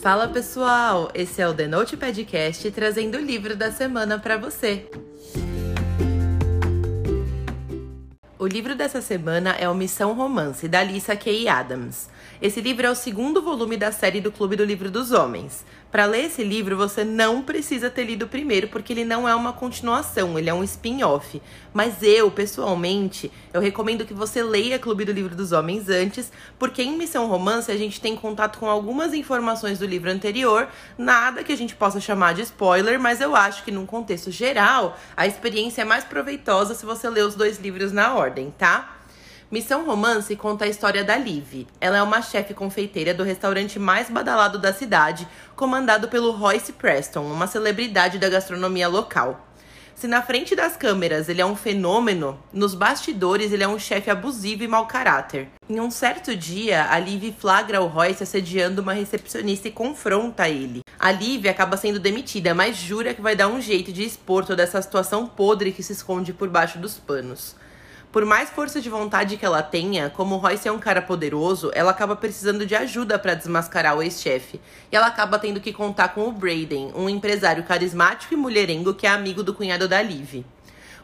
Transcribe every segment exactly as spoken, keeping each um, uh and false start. Fala pessoal, esse é o The Note Podcast trazendo o livro da semana para você. O livro dessa semana é o Missão Romance, da Lyssa Kay Adams. Esse livro é o segundo volume da série do Clube do Livro dos Homens. Para ler esse livro, você não precisa ter lido o primeiro, porque ele não é uma continuação, ele é um spin-off. Mas eu, pessoalmente, eu recomendo que você leia Clube do Livro dos Homens antes, porque em Missão Romance a gente tem contato com algumas informações do livro anterior, nada que a gente possa chamar de spoiler, mas eu acho que num contexto geral, a experiência é mais proveitosa se você ler os dois livros na ordem, tá? Missão Romance conta a história da Liv. Ela é uma chefe confeiteira do restaurante mais badalado da cidade, comandado pelo Royce Preston, uma celebridade da gastronomia local. Se na frente das câmeras ele é um fenômeno, nos bastidores ele é um chefe abusivo e mau caráter. Em um certo dia, a Liv flagra o Royce assediando uma recepcionista e confronta ele. A Liv acaba sendo demitida, mas jura que vai dar um jeito de expor toda essa situação podre que se esconde por baixo dos panos. Por mais força de vontade que ela tenha, como o Royce é um cara poderoso, ela acaba precisando de ajuda para desmascarar o ex-chefe. E ela acaba tendo que contar com o Braden, um empresário carismático e mulherengo que é amigo do cunhado da Liv.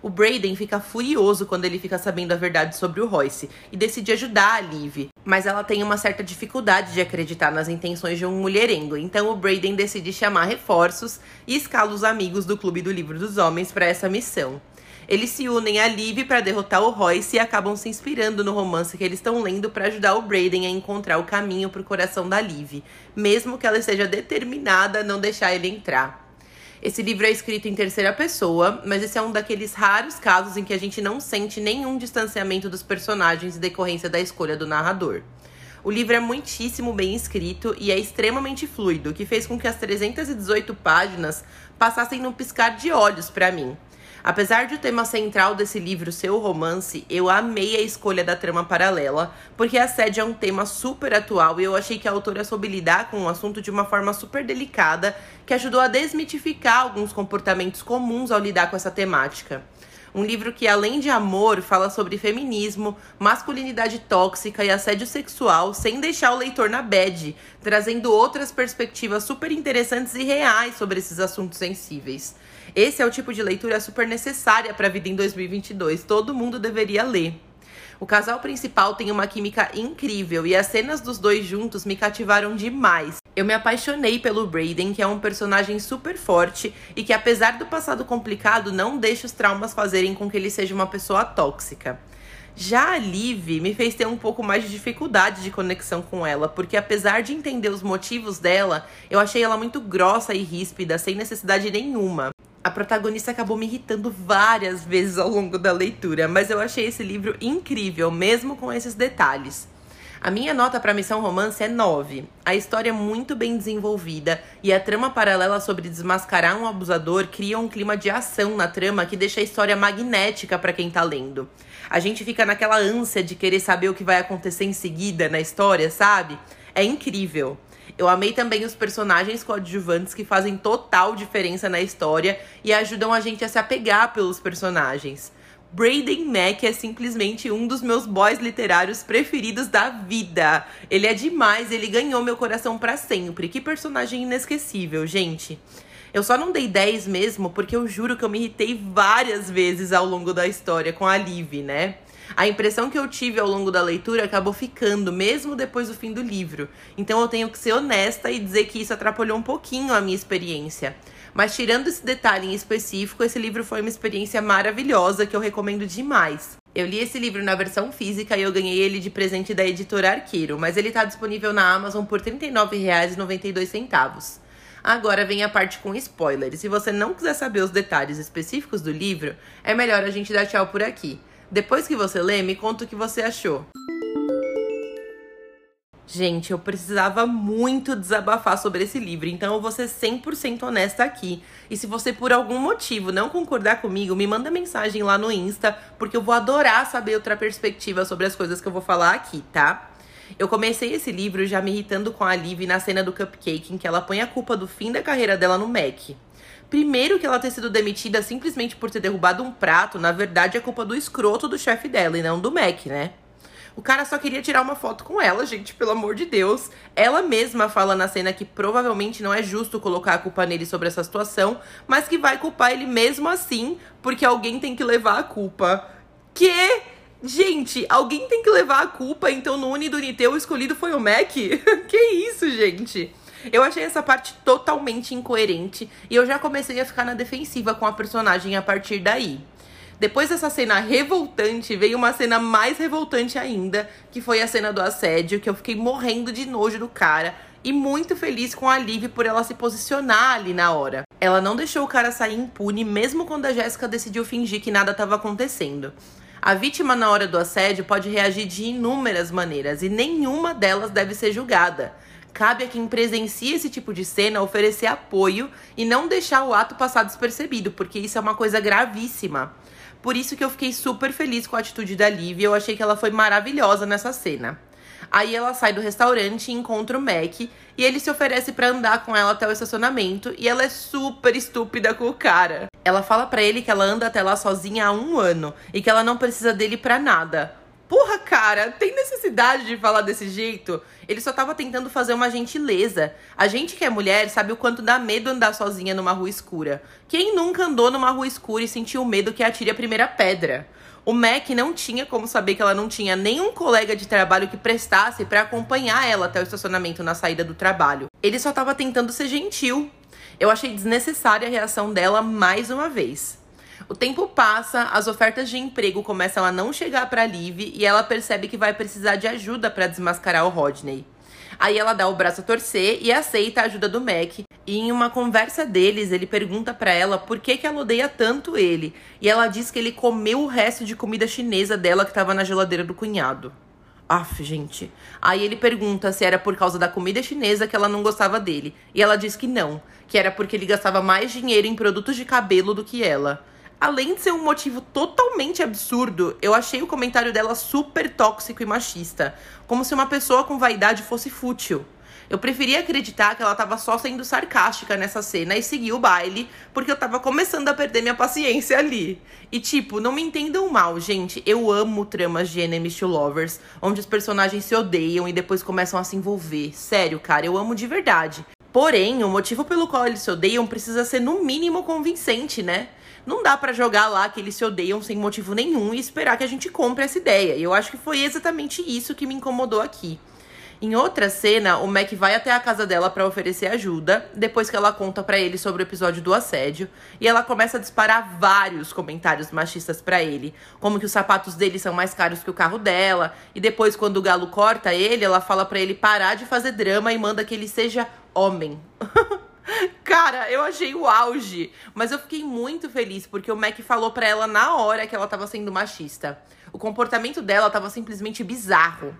O Braden fica furioso quando ele fica sabendo a verdade sobre o Royce e decide ajudar a Liv. Mas ela tem uma certa dificuldade de acreditar nas intenções de um mulherengo, então o Braden decide chamar reforços e escala os amigos do Clube do Livro dos Homens para essa missão. Eles se unem a Liv para derrotar o Royce e acabam se inspirando no romance que eles estão lendo para ajudar o Braden a encontrar o caminho para o coração da Liv, mesmo que ela esteja determinada a não deixar ele entrar. Esse livro é escrito em terceira pessoa, mas esse é um daqueles raros casos em que a gente não sente nenhum distanciamento dos personagens em decorrência da escolha do narrador. O livro é muitíssimo bem escrito e é extremamente fluido, o que fez com que as trezentas e dezoito páginas passassem num piscar de olhos para mim. Apesar de o tema central desse livro ser o romance, eu amei a escolha da trama paralela, porque assédio é um tema super atual e eu achei que a autora soube lidar com o assunto de uma forma super delicada, que ajudou a desmitificar alguns comportamentos comuns ao lidar com essa temática. Um livro que, além de amor, fala sobre feminismo, masculinidade tóxica e assédio sexual, sem deixar o leitor na bad, trazendo outras perspectivas super interessantes e reais sobre esses assuntos sensíveis. Esse é o tipo de leitura super necessária para a vida em dois mil e vinte e dois, todo mundo deveria ler. O casal principal tem uma química incrível e as cenas dos dois juntos me cativaram demais. Eu me apaixonei pelo Braden, que é um personagem super forte e que, apesar do passado complicado, não deixa os traumas fazerem com que ele seja uma pessoa tóxica. Já a Liv me fez ter um pouco mais de dificuldade de conexão com ela, porque apesar de entender os motivos dela, eu achei ela muito grossa e ríspida, sem necessidade nenhuma. A protagonista acabou me irritando várias vezes ao longo da leitura, mas eu achei esse livro incrível, mesmo com esses detalhes. A minha nota para Missão Romance é nove. A história é muito bem desenvolvida e a trama paralela sobre desmascarar um abusador cria um clima de ação na trama que deixa a história magnética para quem tá lendo. A gente fica naquela ânsia de querer saber o que vai acontecer em seguida na história, sabe? É incrível. Eu amei também os personagens coadjuvantes que fazem total diferença na história e ajudam a gente a se apegar pelos personagens. Braden Mac é simplesmente um dos meus boys literários preferidos da vida. Ele é demais, ele ganhou meu coração pra sempre. Que personagem inesquecível, gente. Eu só não dei dez mesmo porque eu juro que eu me irritei várias vezes ao longo da história com a Liv, né? A impressão que eu tive ao longo da leitura acabou ficando, mesmo depois do fim do livro. Então eu tenho que ser honesta e dizer que isso atrapalhou um pouquinho a minha experiência. Mas tirando esse detalhe em específico, esse livro foi uma experiência maravilhosa que eu recomendo demais. Eu li esse livro na versão física e eu ganhei ele de presente da editora Arqueiro, mas ele está disponível na Amazon por trinta e nove reais e noventa e dois centavos. Agora vem a parte com spoilers. Se você não quiser saber os detalhes específicos do livro, é melhor a gente dar tchau por aqui. Depois que você lê, me conta o que você achou. Gente, eu precisava muito desabafar sobre esse livro, então eu vou ser cem por cento honesta aqui. E se você, por algum motivo, não concordar comigo, me manda mensagem lá no Insta, porque eu vou adorar saber outra perspectiva sobre as coisas que eu vou falar aqui, tá? Eu comecei esse livro já me irritando com a Liv na cena do cupcake, em que ela põe a culpa do fim da carreira dela no Mac. Primeiro que ela ter sido demitida simplesmente por ter derrubado um prato, na verdade é culpa do escroto do chefe dela e não do Mac, né? O cara só queria tirar uma foto com ela, gente, pelo amor de Deus. Ela mesma fala na cena que provavelmente não é justo colocar a culpa nele sobre essa situação, mas que vai culpar ele mesmo assim, porque alguém tem que levar a culpa. Que... gente, alguém tem que levar a culpa, então no Uni do Uniteu o escolhido foi o Mac? Que isso, gente? Eu achei essa parte totalmente incoerente e eu já comecei a ficar na defensiva com a personagem a partir daí. Depois dessa cena revoltante, veio uma cena mais revoltante ainda, que foi a cena do assédio, que eu fiquei morrendo de nojo do cara e muito feliz com a Liv por ela se posicionar ali na hora. Ela não deixou o cara sair impune, mesmo quando a Jéssica decidiu fingir que nada estava acontecendo. A vítima na hora do assédio pode reagir de inúmeras maneiras e nenhuma delas deve ser julgada. Cabe a quem presencia esse tipo de cena oferecer apoio e não deixar o ato passar despercebido, porque isso é uma coisa gravíssima. Por isso que eu fiquei super feliz com a atitude da Liv e eu achei que ela foi maravilhosa nessa cena. Aí ela sai do restaurante e encontra o Mac e ele se oferece pra andar com ela até o estacionamento e ela é super estúpida com o cara. Ela fala pra ele que ela anda até lá sozinha há um ano e que ela não precisa dele pra nada. Porra, cara, tem necessidade de falar desse jeito? Ele só tava tentando fazer uma gentileza. A gente que é mulher sabe o quanto dá medo andar sozinha numa rua escura. Quem nunca andou numa rua escura e sentiu medo que atire a primeira pedra? O Mac não tinha como saber que ela não tinha nenhum colega de trabalho que prestasse pra acompanhar ela até o estacionamento na saída do trabalho. Ele só tava tentando ser gentil. Eu achei desnecessária a reação dela mais uma vez. O tempo passa, as ofertas de emprego começam a não chegar para Liv e ela percebe que vai precisar de ajuda para desmascarar o Rodney. Aí ela dá o braço a torcer e aceita a ajuda do Mac. E em uma conversa deles, ele pergunta para ela por que que ela odeia tanto ele. E ela diz que ele comeu o resto de comida chinesa dela que estava na geladeira do cunhado. Aff, gente. Aí ele pergunta se era por causa da comida chinesa que ela não gostava dele. E ela diz que não, que era porque ele gastava mais dinheiro em produtos de cabelo do que ela. Além de ser um motivo totalmente absurdo, eu achei o comentário dela super tóxico e machista, como se uma pessoa com vaidade fosse fútil. Eu preferia acreditar que ela tava só sendo sarcástica nessa cena e seguir o baile, porque eu tava começando a perder minha paciência ali. E tipo, não me entendam mal, gente, eu amo tramas de Enemies to Lovers, onde os personagens se odeiam e depois começam a se envolver. Sério, cara, eu amo de verdade. Porém, o motivo pelo qual eles se odeiam precisa ser no mínimo convincente, né? Não dá pra jogar lá que eles se odeiam sem motivo nenhum e esperar que a gente compre essa ideia. E eu acho que foi exatamente isso que me incomodou aqui. Em outra cena, o Mac vai até a casa dela pra oferecer ajuda, depois que ela conta pra ele sobre o episódio do assédio, e ela começa a disparar vários comentários machistas pra ele, como que os sapatos dele são mais caros que o carro dela, e depois quando o galo corta ele, ela fala pra ele parar de fazer drama e manda que ele seja homem. Cara, eu achei o auge, mas eu fiquei muito feliz porque o Mac falou pra ela na hora que ela tava sendo machista. O comportamento dela tava simplesmente bizarro.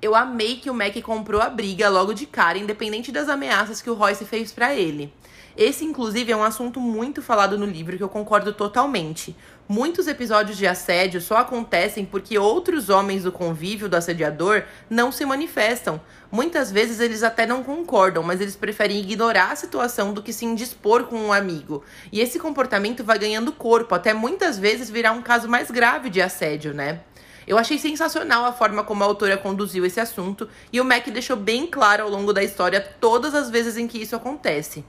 Eu amei que o Mac comprou a briga logo de cara, independente das ameaças que o Royce fez pra ele. Esse, inclusive, é um assunto muito falado no livro que eu concordo totalmente. Muitos episódios de assédio só acontecem porque outros homens do convívio do assediador não se manifestam. Muitas vezes eles até não concordam, mas eles preferem ignorar a situação do que se indispor com um amigo. E esse comportamento vai ganhando corpo, até muitas vezes virar um caso mais grave de assédio, né? Eu achei sensacional a forma como a autora conduziu esse assunto e o Mac deixou bem claro ao longo da história todas as vezes em que isso acontece.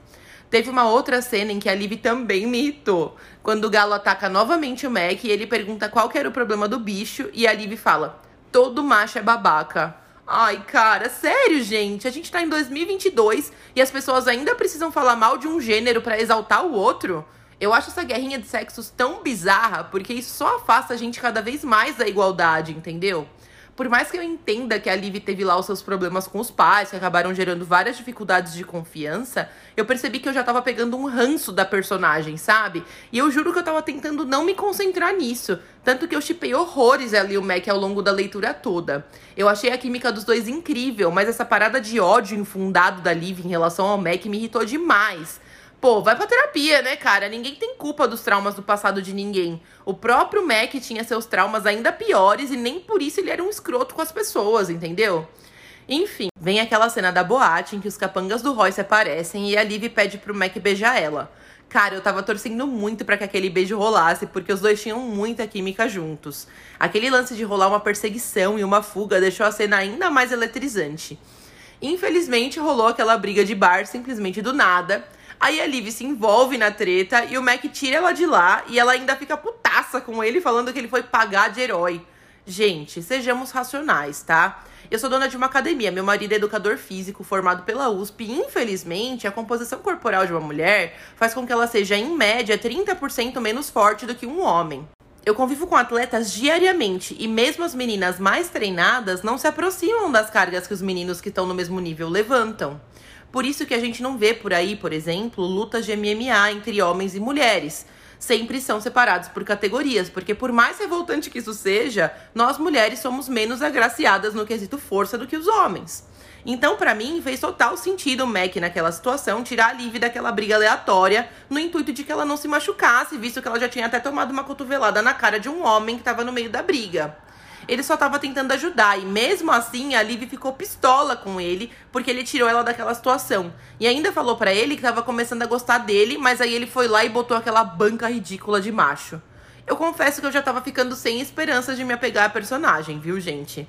Teve uma outra cena em que a Liv também me irritou, quando o galo ataca novamente o Mac e ele pergunta qual que era o problema do bicho e a Liv fala, todo macho é babaca. Ai, cara, sério, gente, a gente tá em dois mil e vinte e dois e as pessoas ainda precisam falar mal de um gênero pra exaltar o outro? Eu acho essa guerrinha de sexos tão bizarra, porque isso só afasta a gente cada vez mais da igualdade, entendeu? Por mais que eu entenda que a Liv teve lá os seus problemas com os pais, que acabaram gerando várias dificuldades de confiança, eu percebi que eu já tava pegando um ranço da personagem, sabe? E eu juro que eu tava tentando não me concentrar nisso, tanto que eu shippei horrores ela e o Mac ao longo da leitura toda. Eu achei a química dos dois incrível, mas essa parada de ódio infundado da Liv em relação ao Mac me irritou demais. Pô, vai pra terapia, né, cara? Ninguém tem culpa dos traumas do passado de ninguém. O próprio Mac tinha seus traumas ainda piores e nem por isso ele era um escroto com as pessoas, entendeu? Enfim, vem aquela cena da boate em que os capangas do Royce aparecem e a Liv pede pro Mac beijar ela. Cara, eu tava torcendo muito pra que aquele beijo rolasse, porque os dois tinham muita química juntos. Aquele lance de rolar uma perseguição e uma fuga deixou a cena ainda mais eletrizante. Infelizmente, rolou aquela briga de bar simplesmente do nada. Aí a Liv se envolve na treta e o Mac tira ela de lá e ela ainda fica putaça com ele falando que ele foi pagar de herói. Gente, sejamos racionais, tá? Eu sou dona de uma academia, meu marido é educador físico formado pela U S P e, infelizmente, a composição corporal de uma mulher faz com que ela seja, em média, trinta por cento menos forte do que um homem. Eu convivo com atletas diariamente e mesmo as meninas mais treinadas não se aproximam das cargas que os meninos que estão no mesmo nível levantam. Por isso que a gente não vê por aí, por exemplo, lutas de M M A entre homens e mulheres. Sempre são separados por categorias, porque por mais revoltante que isso seja, nós mulheres somos menos agraciadas no quesito força do que os homens. Então, pra mim, fez total sentido o Mac, naquela situação, tirar a Liv daquela briga aleatória, no intuito de que ela não se machucasse, visto que ela já tinha até tomado uma cotovelada na cara de um homem que tava no meio da briga. Ele só tava tentando ajudar, e mesmo assim, a Liv ficou pistola com ele, porque ele tirou ela daquela situação. E ainda falou pra ele que tava começando a gostar dele, mas aí ele foi lá e botou aquela banca ridícula de macho. Eu confesso que eu já tava ficando sem esperança de me apegar à personagem, viu, gente?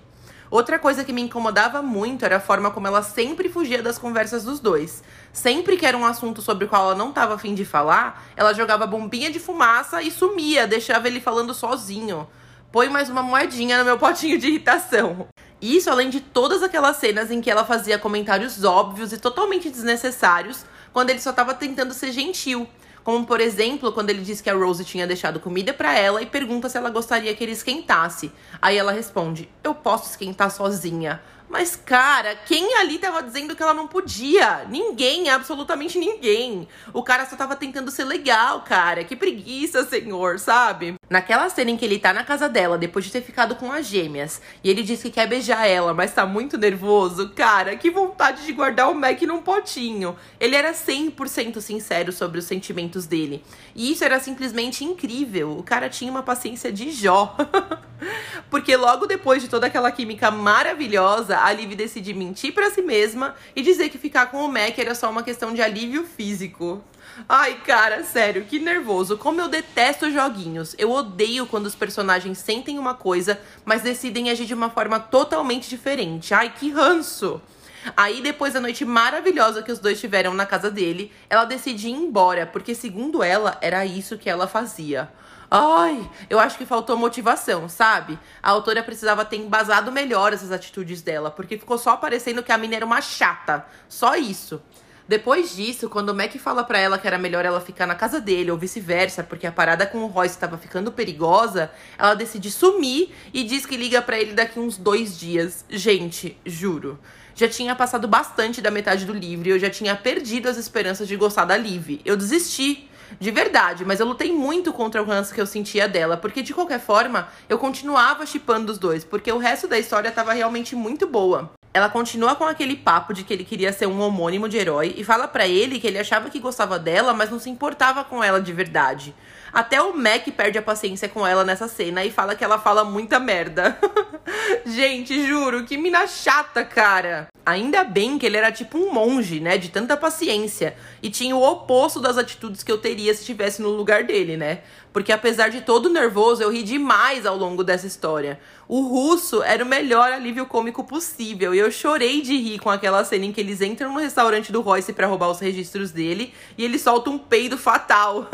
Outra coisa que me incomodava muito era a forma como ela sempre fugia das conversas dos dois. Sempre que era um assunto sobre o qual ela não tava a fim de falar, ela jogava bombinha de fumaça e sumia, deixava ele falando sozinho. Põe mais uma moedinha no meu potinho de irritação. Isso além de todas aquelas cenas em que ela fazia comentários óbvios e totalmente desnecessários, quando ele só estava tentando ser gentil. Como, por exemplo, quando ele disse que a Rose tinha deixado comida pra ela e pergunta se ela gostaria que ele esquentasse. Aí ela responde, eu posso esquentar sozinha. Mas, cara, quem ali tava dizendo que ela não podia? Ninguém, absolutamente ninguém. O cara só tava tentando ser legal, cara. Que preguiça, senhor, sabe? Naquela cena em que ele tá na casa dela, depois de ter ficado com as gêmeas, e ele diz que quer beijar ela, mas tá muito nervoso, cara, que vontade de guardar o Mac num potinho. Ele era cem por cento sincero sobre os sentimentos dele. E isso era simplesmente incrível. O cara tinha uma paciência de Jó. Porque logo depois de toda aquela química maravilhosa, a Liv decide mentir pra si mesma e dizer que ficar com o Mac era só uma questão de alívio físico. Ai, cara, sério, que nervoso. Como eu detesto joguinhos. Eu odeio quando os personagens sentem uma coisa, mas decidem agir de uma forma totalmente diferente. Ai, que ranço. Aí, depois da noite maravilhosa que os dois tiveram na casa dele, ela decide ir embora, porque, segundo ela, era isso que ela fazia. Ai, eu acho que faltou motivação, sabe? A autora precisava ter embasado melhor essas atitudes dela, porque ficou só parecendo que a mina era uma chata. Só isso. Depois disso, quando o Mac fala pra ela que era melhor ela ficar na casa dele, ou vice-versa, porque a parada com o Royce tava ficando perigosa, ela decide sumir e diz que liga pra ele daqui uns dois dias. Gente, juro. Já tinha passado bastante da metade do livro e eu já tinha perdido as esperanças de gostar da Liv. Eu desisti. De verdade, mas eu lutei muito contra o ranço que eu sentia dela, porque de qualquer forma, eu continuava shippando os dois, porque o resto da história tava realmente muito boa. Ela continua com aquele papo de que ele queria ser um homônimo de herói e fala pra ele que ele achava que gostava dela, mas não se importava com ela de verdade. Até o Mac perde a paciência com ela nessa cena e fala que ela fala muita merda. Gente, juro, que mina chata, cara. Ainda bem que ele era tipo um monge, né, de tanta paciência. E tinha o oposto das atitudes que eu teria se estivesse no lugar dele, né. Porque apesar de todo nervoso, eu ri demais ao longo dessa história. O russo era o melhor alívio cômico possível. E eu chorei de rir com aquela cena em que eles entram no restaurante do Royce pra roubar os registros dele. E ele solta um peido fatal.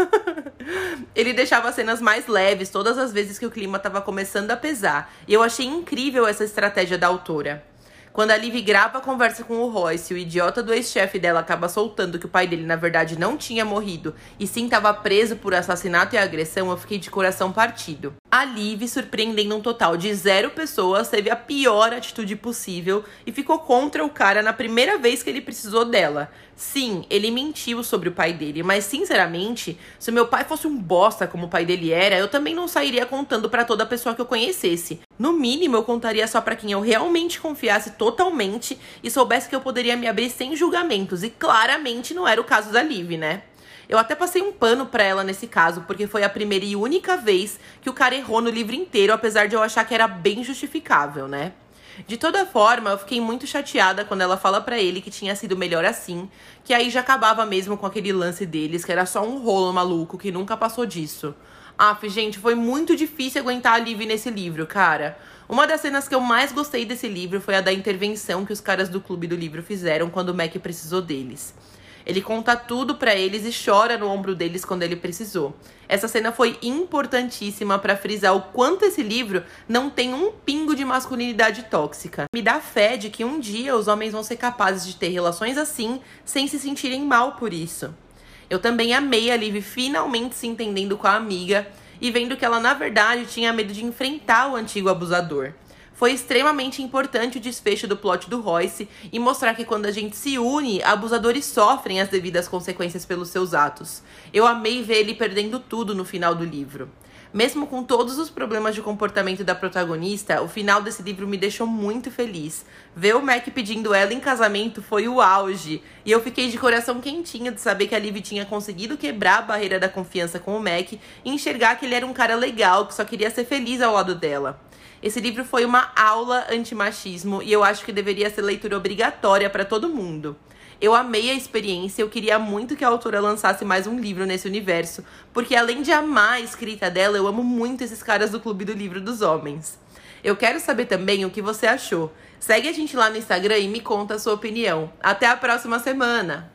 Ele deixava as cenas mais leves todas as vezes que o clima tava começando a pesar. E eu achei incrível essa estratégia da autora. Quando a Liv grava a conversa com o Royce, o idiota do ex-chefe dela acaba soltando que o pai dele, na verdade, não tinha morrido e sim estava preso por assassinato e agressão, eu fiquei de coração partido. A Liv, surpreendendo um total de zero pessoas, teve a pior atitude possível e ficou contra o cara na primeira vez que ele precisou dela. Sim, ele mentiu sobre o pai dele, mas sinceramente, se meu pai fosse um bosta como o pai dele era, eu também não sairia contando pra toda pessoa que eu conhecesse. No mínimo, eu contaria só pra quem eu realmente confiasse totalmente e soubesse que eu poderia me abrir sem julgamentos. E claramente não era o caso da Liv, né? Eu até passei um pano pra ela nesse caso, porque foi a primeira e única vez que o cara errou no livro inteiro, apesar de eu achar que era bem justificável, né? De toda forma, eu fiquei muito chateada quando ela fala pra ele que tinha sido melhor assim, que aí já acabava mesmo com aquele lance deles, que era só um rolo maluco, que nunca passou disso. Aff, gente, foi muito difícil aguentar a Liv nesse livro, cara. Uma das cenas que eu mais gostei desse livro foi a da intervenção que os caras do Clube do Livro fizeram quando o Mac precisou deles. Ele conta tudo pra eles e chora no ombro deles quando ele precisou. Essa cena foi importantíssima pra frisar o quanto esse livro não tem um pingo de masculinidade tóxica. Me dá fé de que um dia os homens vão ser capazes de ter relações assim, sem se sentirem mal por isso. Eu também amei a Liv finalmente se entendendo com a amiga e vendo que ela, na verdade, tinha medo de enfrentar o antigo abusador. Foi extremamente importante o desfecho do plot do Royce e mostrar que quando a gente se une, abusadores sofrem as devidas consequências pelos seus atos. Eu amei ver ele perdendo tudo no final do livro. Mesmo com todos os problemas de comportamento da protagonista, o final desse livro me deixou muito feliz. Ver o Mac pedindo ela em casamento foi o auge. E eu fiquei de coração quentinho de saber que a Liv tinha conseguido quebrar a barreira da confiança com o Mac e enxergar que ele era um cara legal, que só queria ser feliz ao lado dela. Esse livro foi uma aula antimachismo e eu acho que deveria ser leitura obrigatória para todo mundo. Eu amei a experiência, eu queria muito que a autora lançasse mais um livro nesse universo, porque além de amar a escrita dela, eu amo muito esses caras do Clube do Livro dos Homens. Eu quero saber também o que você achou. Segue a gente lá no Instagram e me conta a sua opinião. Até a próxima semana!